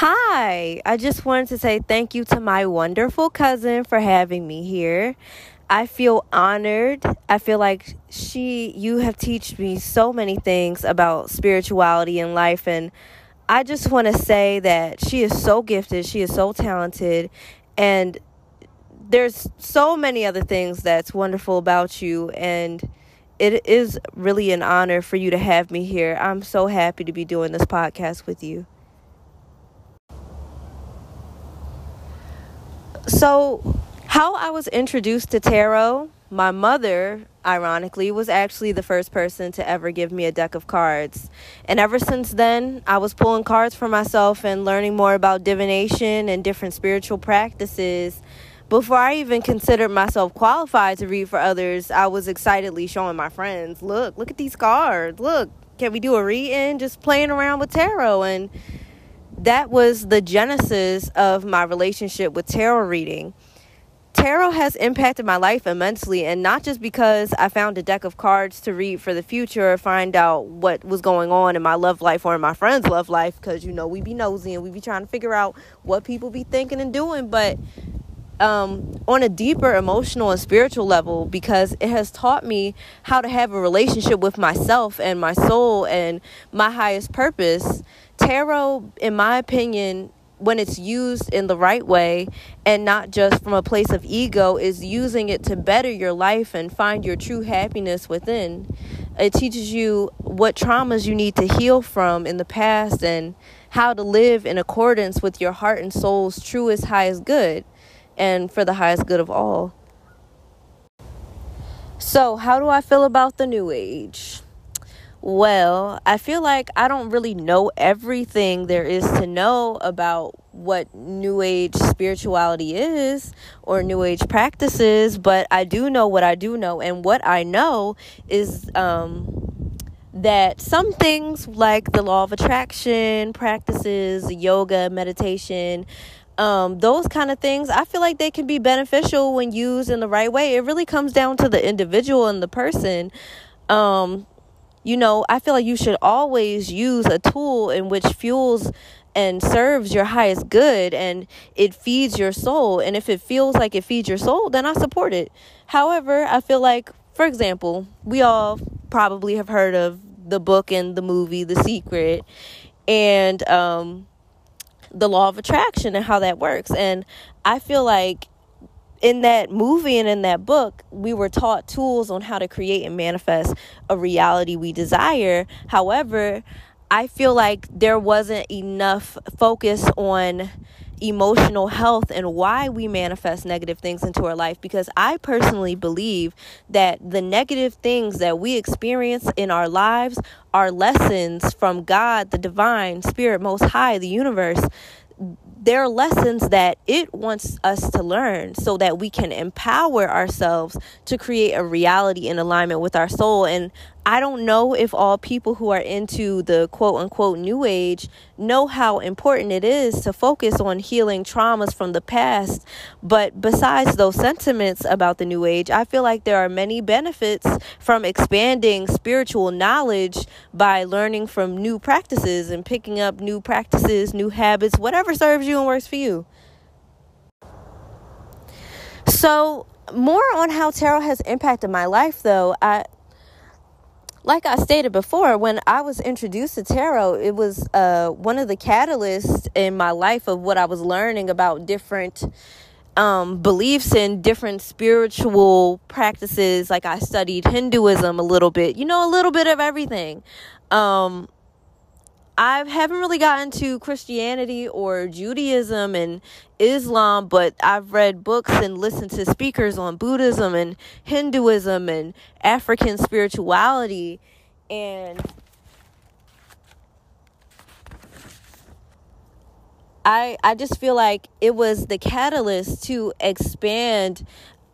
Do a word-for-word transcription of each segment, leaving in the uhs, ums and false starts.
Hi, I just wanted to say thank you to my wonderful cousin for having me here. I feel honored. I feel like she, you have taught me so many things about spirituality and life, and I just want to say that she is so gifted, she is so talented, and there's so many other things that's wonderful about you, and it is really an honor for you to have me here. I'm so happy to be doing this podcast with you. So, how I was introduced to tarot, my mother, ironically, was actually the first person to ever give me a deck of cards. And ever since then, I was pulling cards for myself and learning more about divination and different spiritual practices. Before I even considered myself qualified to read for others, I was excitedly showing my friends, look, look at these cards. Look, can we do a reading? Just playing around with tarot. And that was the genesis of my relationship with tarot reading. Tarot has impacted my life immensely, and not just because I found a deck of cards to read for the future or find out what was going on in my love life or in my friend's love life, because, you know, we be nosy and we be trying to figure out what people be thinking and doing, but um, on a deeper emotional and spiritual level, because it has taught me how to have a relationship with myself and my soul and my highest purpose. Tarot, in my opinion, when it's used in the right way and not just from a place of ego, is using it to better your life and find your true happiness within. It teaches you what traumas you need to heal from in the past and how to live in accordance with your heart and soul's truest, highest good, and for the highest good of all. So, how do I feel about the new age? Well, I feel like I don't really know everything there is to know about what New Age spirituality is or New Age practices, but I do know what I do know. And what I know is um, that some things like the law of attraction, practices, yoga, meditation, Um, those kind of things, I feel like they can be beneficial when used in the right way. It really comes down to the individual and the person. Um, you know, I feel like you should always use a tool in which fuels and serves your highest good and it feeds your soul. And if it feels like it feeds your soul, then I support it. However, I feel like, for example, we all probably have heard of the book and the movie The Secret, and um the law of attraction and how that works. And I feel like in that movie and in that book, we were taught tools on how to create and manifest a reality we desire. However, I feel like there wasn't enough focus on emotional health and why we manifest negative things into our life, because I personally believe that the negative things that we experience in our lives are lessons from God, the divine, spirit, most high, the universe. They're lessons that it wants us to learn so that we can empower ourselves to create a reality in alignment with our soul. And I don't know if all people who are into the quote unquote new age know how important it is to focus on healing traumas from the past. But besides those sentiments about the new age, I feel like there are many benefits from expanding spiritual knowledge by learning from new practices and picking up new practices, new habits, whatever serves you and works for you. So, more on how tarot has impacted my life, though. I Like I stated before, when I was introduced to tarot, it was uh, one of the catalysts in my life of what I was learning about different um, beliefs and different spiritual practices. Like, I studied Hinduism a little bit, you know, a little bit of everything. Um, I haven't really gotten to Christianity or Judaism and Islam, but I've read books and listened to speakers on Buddhism and Hinduism and African spirituality. And I I just feel like it was the catalyst to expand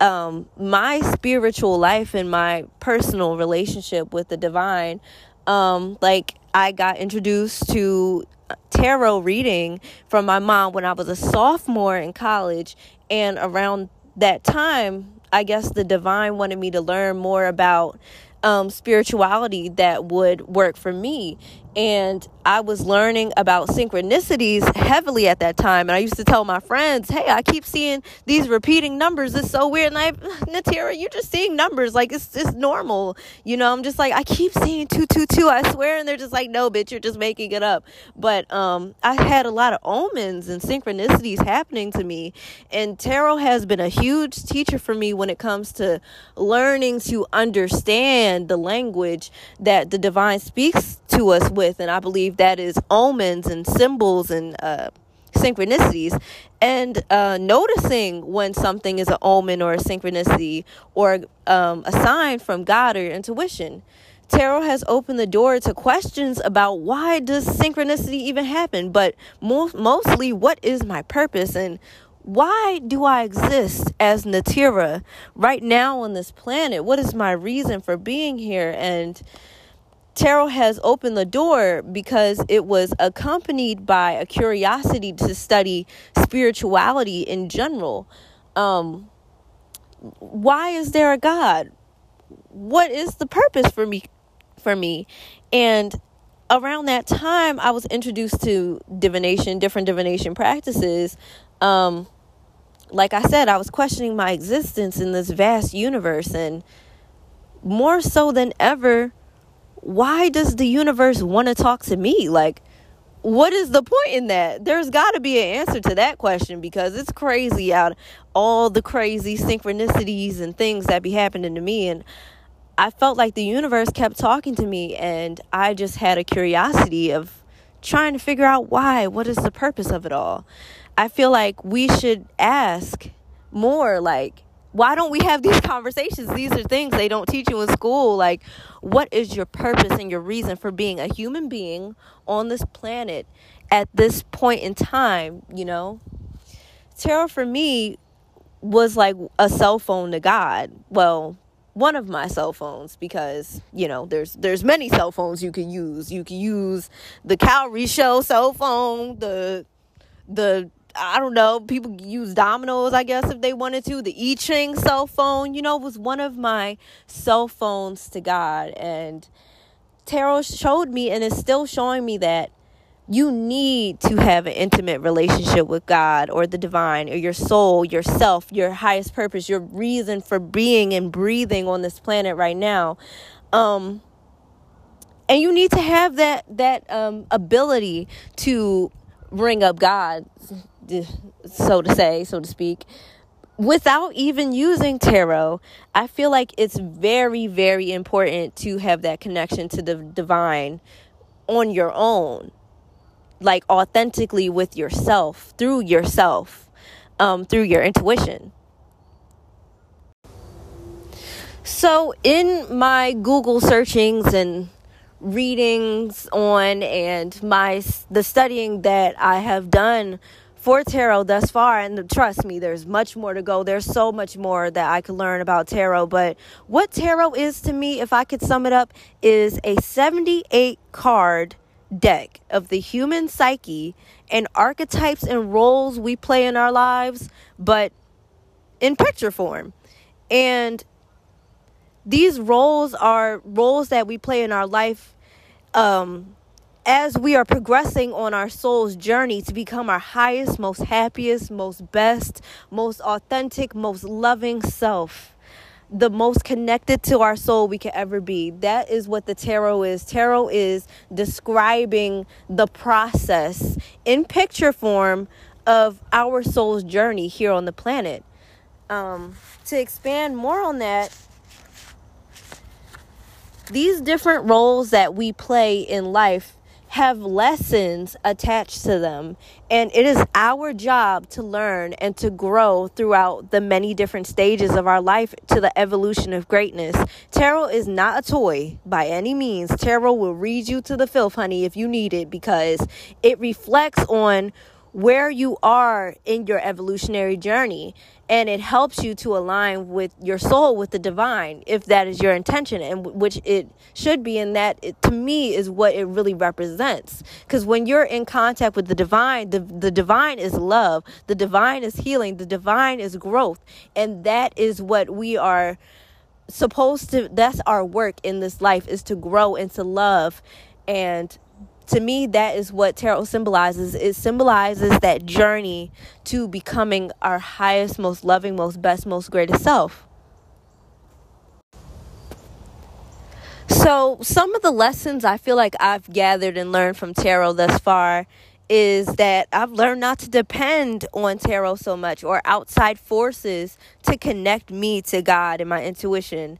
um, my spiritual life and my personal relationship with the divine. Um, like, I got introduced to tarot reading from my mom when I was a sophomore in college. And around that time, I guess the divine wanted me to learn more about um, spirituality that would work for me. And I was learning about synchronicities heavily at that time. And I used to tell my friends, hey, I keep seeing these repeating numbers. It's so weird. And I, Natara, you're just seeing numbers. Like, it's just normal. You know, I'm just like, I keep seeing two, two, two, I swear. And they're just like, no, bitch, you're just making it up. But um, I had a lot of omens and synchronicities happening to me. And tarot has been a huge teacher for me when it comes to learning to understand the language that the divine speaks to us with. And I believe that is omens and symbols and uh, synchronicities. And uh, noticing when something is an omen or a synchronicity or um, a sign from God or your intuition. Tarot has opened the door to questions about why does synchronicity even happen? But mo- mostly, what is my purpose? And why do I exist as Natara right now on this planet? What is my reason for being here? And tarot has opened the door because it was accompanied by a curiosity to study spirituality in general. Um, why is there a God? What is the purpose for me? For me, and around that time, I was introduced to divination, different divination practices. Um, like I said, I was questioning my existence in this vast universe, and more so than ever, why does the universe want to talk to me? Like, what is the point in that? There's got to be an answer to that question, because it's crazy out all the crazy synchronicities and things that be happening to me. And I felt like the universe kept talking to me, and I just had a curiosity of trying to figure out why. What is the purpose of it all? I feel like we should ask more, like, why don't we have these conversations? These are things they don't teach you in school. Like, what is your purpose and your reason for being a human being on this planet at this point in time, you know? Tarot for me was like a cell phone to God. Well, one of my cell phones, because, you know, there's there's many cell phones you can use. You can use the Cal Reshell cell phone, the the... I don't know, people use dominoes, I guess, if they wanted to. The I Ching cell phone, you know, was one of my cell phones to God. And tarot showed me, and it's still showing me, that you need to have an intimate relationship with God or the divine or your soul, yourself, your highest purpose, your reason for being and breathing on this planet right now. Um, and you need to have that, that um, ability to bring up God, so to say, so to speak, without even using tarot. I feel like it's very, very important to have that connection to the divine on your own, like authentically with yourself, through yourself, um, through your intuition. So in my Google searchings and readings on and my the studying that I have done for tarot thus far, and trust me, there's much more to go. There's so much more that I could learn about tarot. But what tarot is to me, if I could sum it up, is a seventy-eight card deck of the human psyche and archetypes and roles we play in our lives, but in picture form. And these roles are roles that we play in our life, um, as we are progressing on our soul's journey to become our highest, most happiest, most best, most authentic, most loving self, the most connected to our soul we can ever be. That is what the tarot is. Tarot is describing the process in picture form of our soul's journey here on the planet. Um, to expand more on that, these different roles that we play in life have lessons attached to them, and it is our job to learn and to grow throughout the many different stages of our life to the evolution of greatness. Tarot is not a toy by any means. Tarot will read you to the filth, honey, if you need it, because it reflects on where you are in your evolutionary journey, and it helps you to align with your soul, with the divine, if that is your intention, and which it should be. And that, it, to me, is what it really represents, because when you're in contact with the divine, the, the divine is love, the divine is healing, the divine is growth, and that is what we are supposed to, that's our work in this life, is to grow and to love and to me, that is what tarot symbolizes. It symbolizes that journey to becoming our highest, most loving, most best, most greatest self. So some of the lessons I feel like I've gathered and learned from tarot thus far is that I've learned not to depend on tarot so much or outside forces to connect me to God and my intuition.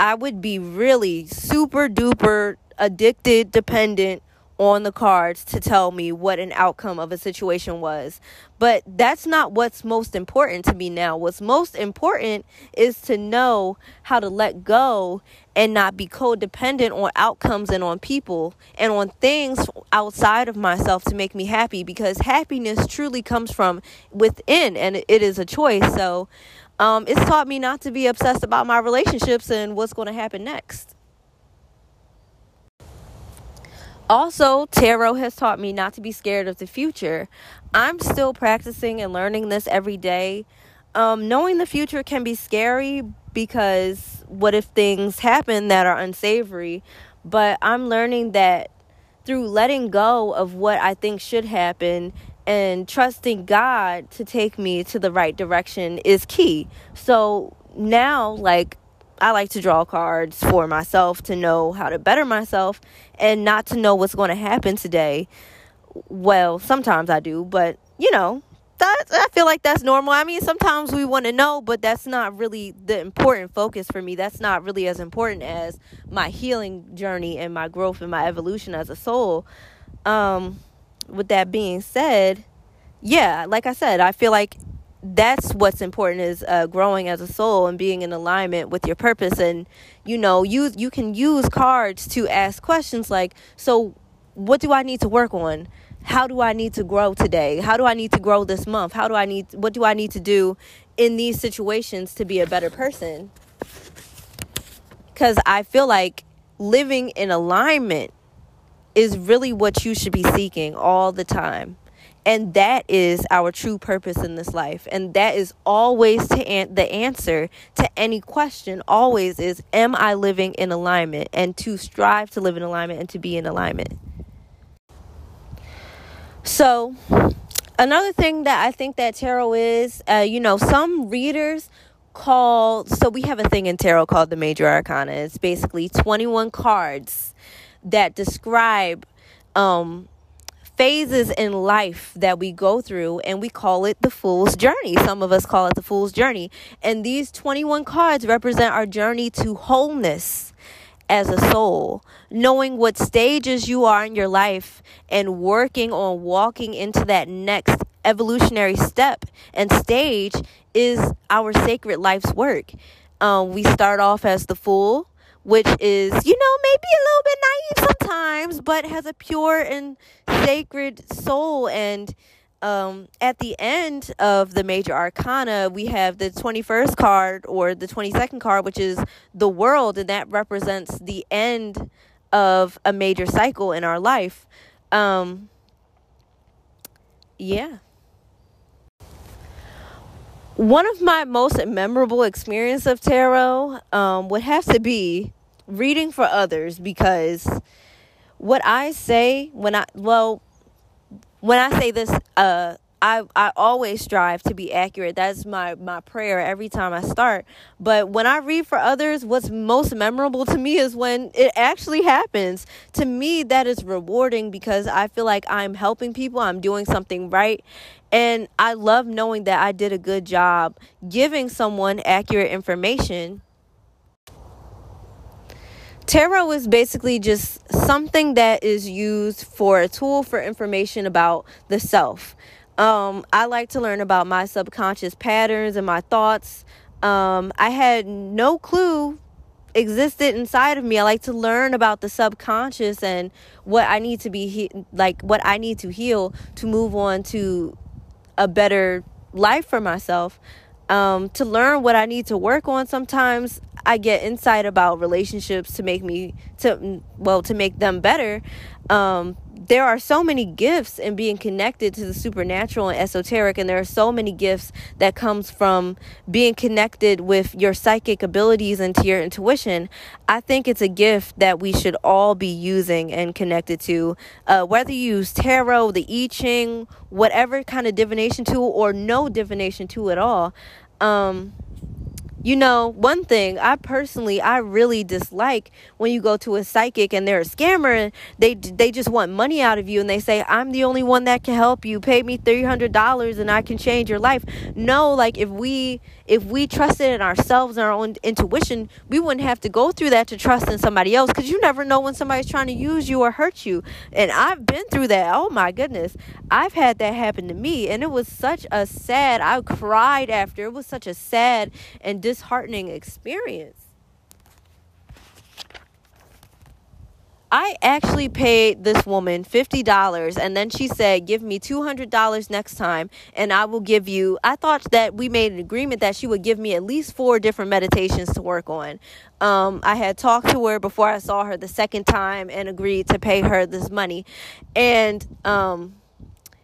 I would be really super duper addicted, dependent on the cards to tell me what an outcome of a situation was. But that's not what's most important to me now. What's most important is to know how to let go and not be codependent on outcomes and on people and on things outside of myself to make me happy, because happiness truly comes from within and it is a choice. So um, it's taught me not to be obsessed about my relationships and what's going to happen next. Also, tarot has taught me not to be scared of the future. I'm still practicing and learning this every day. Um, knowing the future can be scary because what if things happen that are unsavory? But I'm learning that through letting go of what I think should happen and trusting God to take me to the right direction is key. So now, like, I like to draw cards for myself to know how to better myself and not to know what's going to happen today. Well, sometimes I do, but, you know, that, I feel like that's normal. I mean, sometimes we want to know, but that's not really the important focus for me. That's not really as important as my healing journey and my growth and my evolution as a soul. Um, with that being said, yeah, like I said, I feel like that's what's important is uh, growing as a soul and being in alignment with your purpose. And, you know, you, you can use cards to ask questions like, so what do I need to work on? How do I need to grow today? How do I need to grow this month? How do I need, what do I need to do in these situations to be a better person? Because I feel like living in alignment is really what you should be seeking all the time. And that is our true purpose in this life. And that is always to an- the answer to any question always is, am I living in alignment? And to strive to live in alignment and to be in alignment. So another thing that I think that tarot is, uh, you know, some readers call, so we have a thing in tarot called the Major Arcana. It's basically twenty-one cards that describe, um, phases in life that we go through, and we call it the Fool's journey. Some of us call it the Fool's journey. And these twenty-one cards represent our journey to wholeness as a soul, knowing what stages you are in your life and working on walking into that next evolutionary step and stage is our sacred life's work. Um, we start off as the Fool, which is, you know, maybe a little bit naive sometimes, but has a pure and sacred soul. And um, at the end of the Major Arcana, we have the twenty-first card or the twenty-second card, which is the World. And that represents the end of a major cycle in our life. Um, yeah. One of my most memorable experience of tarot um, would have to be reading for others, because what I say when I, well, when I say this, uh, I, I always strive to be accurate. That's my, my prayer every time I start. But when I read for others, what's most memorable to me is when it actually happens. To me, that is rewarding because I feel like I'm helping people. I'm doing something right. And I love knowing that I did a good job giving someone accurate information. Tarot is basically just something that is used for a tool for information about the self. Um, I like to learn about my subconscious patterns and my thoughts. Um, I had no clue existed inside of me. I like to learn about the subconscious and what I need to be, he- like what I need to heal to move on to a better life for myself, um, to learn what I need to work on. Sometimes I get insight about relationships to make me to well to make them better, um, there are so many gifts in being connected to the supernatural and esoteric, and there are so many gifts that comes from being connected with your psychic abilities and to your intuition. I think it's a gift that we should all be using and connected to, uh, whether you use tarot, the I Ching, whatever kind of divination tool, or no divination tool at all. Um, you know, one thing I personally, I really dislike when you go to a psychic and they're a scammer and they, they just want money out of you and they say, I'm the only one that can help you. Pay me three hundred dollars and I can change your life. No, like if we, if we trusted in ourselves and our own intuition, we wouldn't have to go through that to trust in somebody else, because you never know when somebody's trying to use you or hurt you. And I've been through that. Oh my goodness. I've had that happen to me, and it was such a sad, I cried after. It was such a sad and disappointing, disheartening experience. I actually paid this woman fifty dollars, and then she said, give me two hundred dollars next time and I will give you, I thought that we made an agreement that she would give me at least four different meditations to work on. Um, I had talked to her before I saw her the second time and agreed to pay her this money. And um,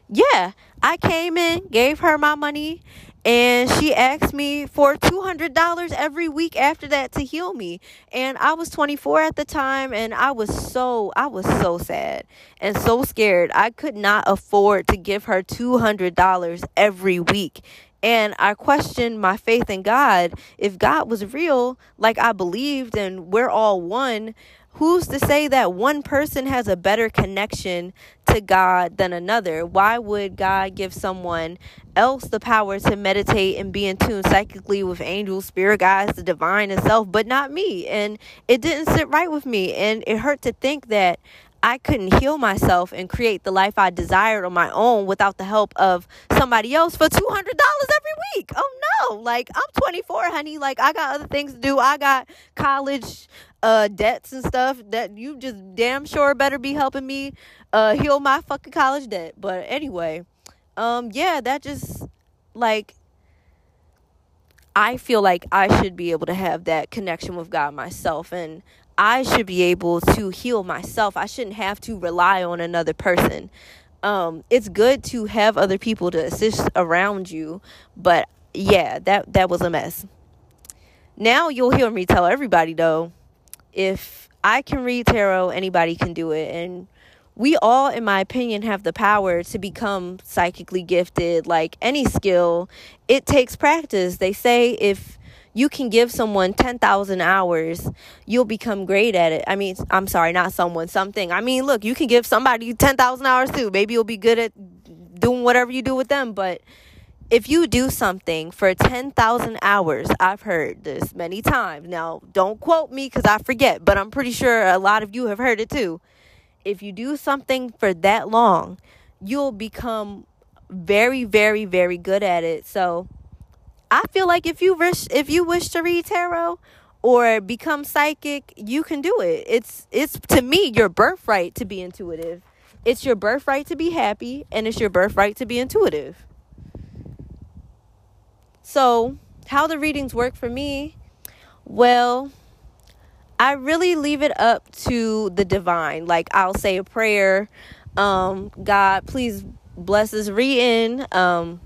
yeah, I came in, gave her my money, and she asked me for two hundred dollars every week after that to heal me. And I was twenty-four at the time, and I was so, I was so sad and so scared. I could not afford to give her two hundred dollars every week. And I questioned my faith in God. If God was real, like I believed, and we're all one, who's to say that one person has a better connection to God than another? Why would God give someone else the power to meditate and be in tune psychically with angels, spirit guides, the divine itself, but not me? And it didn't sit right with me. And it hurt to think that I couldn't heal myself and create the life I desired on my own without the help of somebody else for two hundred dollars every week. Oh no, like I'm twenty-four, honey. Like I got other things to do. I got college uh, debts and stuff that you just damn sure better be helping me uh, heal my fucking college debt. But anyway, um, yeah, that just like, I feel like I should be able to have that connection with God myself, and I should be able to heal myself. I shouldn't have to rely on another person. Um, it's good to have other people to assist around you, but yeah, that, that was a mess. Now you'll hear me tell everybody though, if I can read tarot, anybody can do it. And we all, in my opinion, have the power to become psychically gifted. Like any skill, it takes practice. They say if you can give someone ten thousand hours, you'll become great at it. I mean, I'm sorry, not someone, something. I mean, look, you can give somebody ten thousand hours too. Maybe you'll be good at doing whatever you do with them. But if you do something for ten thousand hours, I've heard this many times. Now, don't quote me because I forget, but I'm pretty sure a lot of you have heard it too. If you do something for that long, you'll become very, very, very good at it. So I feel like if you wish, if you wish to read tarot or become psychic, you can do it. It's, it's to me, your birthright to be intuitive. It's your birthright to be happy, and it's your birthright to be intuitive. So how the readings work for me? Well, I really leave it up to the divine. Like I'll say a prayer. Um, God, please bless this reading. Um,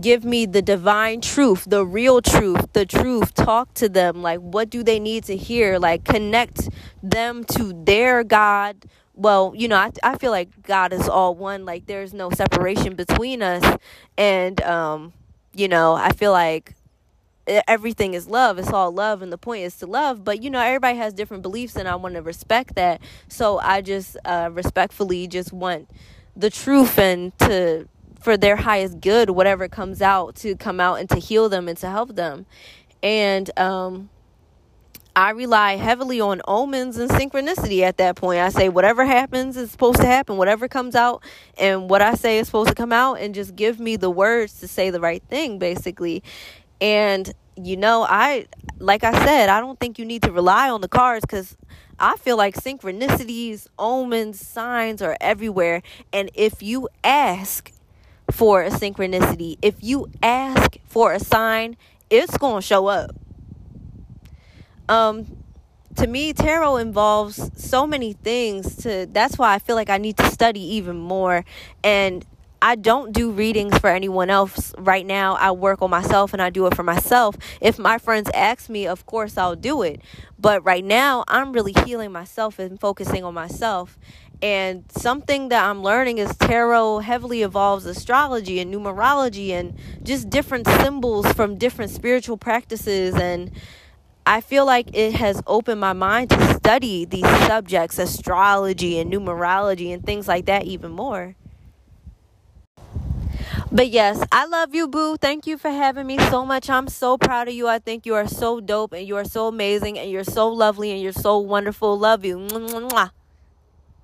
Give me the divine truth, the real truth, the truth. Talk to them. Like, what do they need to hear? Like, connect them to their God. Well, you know, I, I feel like God is all one. Like, there's no separation between us. And, um, you know, I feel like everything is love. It's all love. And the point is to love. But, you know, everybody has different beliefs, and I want to respect that. So I just uh, respectfully just want the truth and to, for their highest good, whatever comes out, to come out and to heal them and to help them. And um, I rely heavily on omens and synchronicity at that point. I say whatever happens is supposed to happen, whatever comes out and what I say is supposed to come out, and just give me the words to say the right thing, basically. And, you know, I, like I said, I don't think you need to rely on the cards, because I feel like synchronicities, omens, signs are everywhere. And if you ask for a synchronicity, if you ask for a sign, it's gonna show up. Um, to me, tarot involves so many things. To that's why I feel like I need to study even more. And I don't do readings for anyone else right now. I work on myself and I do it for myself. If my friends ask me, of course I'll do it. But right now, I'm really healing myself and focusing on myself. And something that I'm learning is tarot heavily involves astrology and numerology and just different symbols from different spiritual practices. And I feel like it has opened my mind to study these subjects, astrology and numerology and things like that even more. But yes, I love you, boo. Thank you for having me so much. I'm so proud of you. I think you are so dope and you are so amazing and you're so lovely and you're so wonderful. Love you. Mwah, mwah, mwah.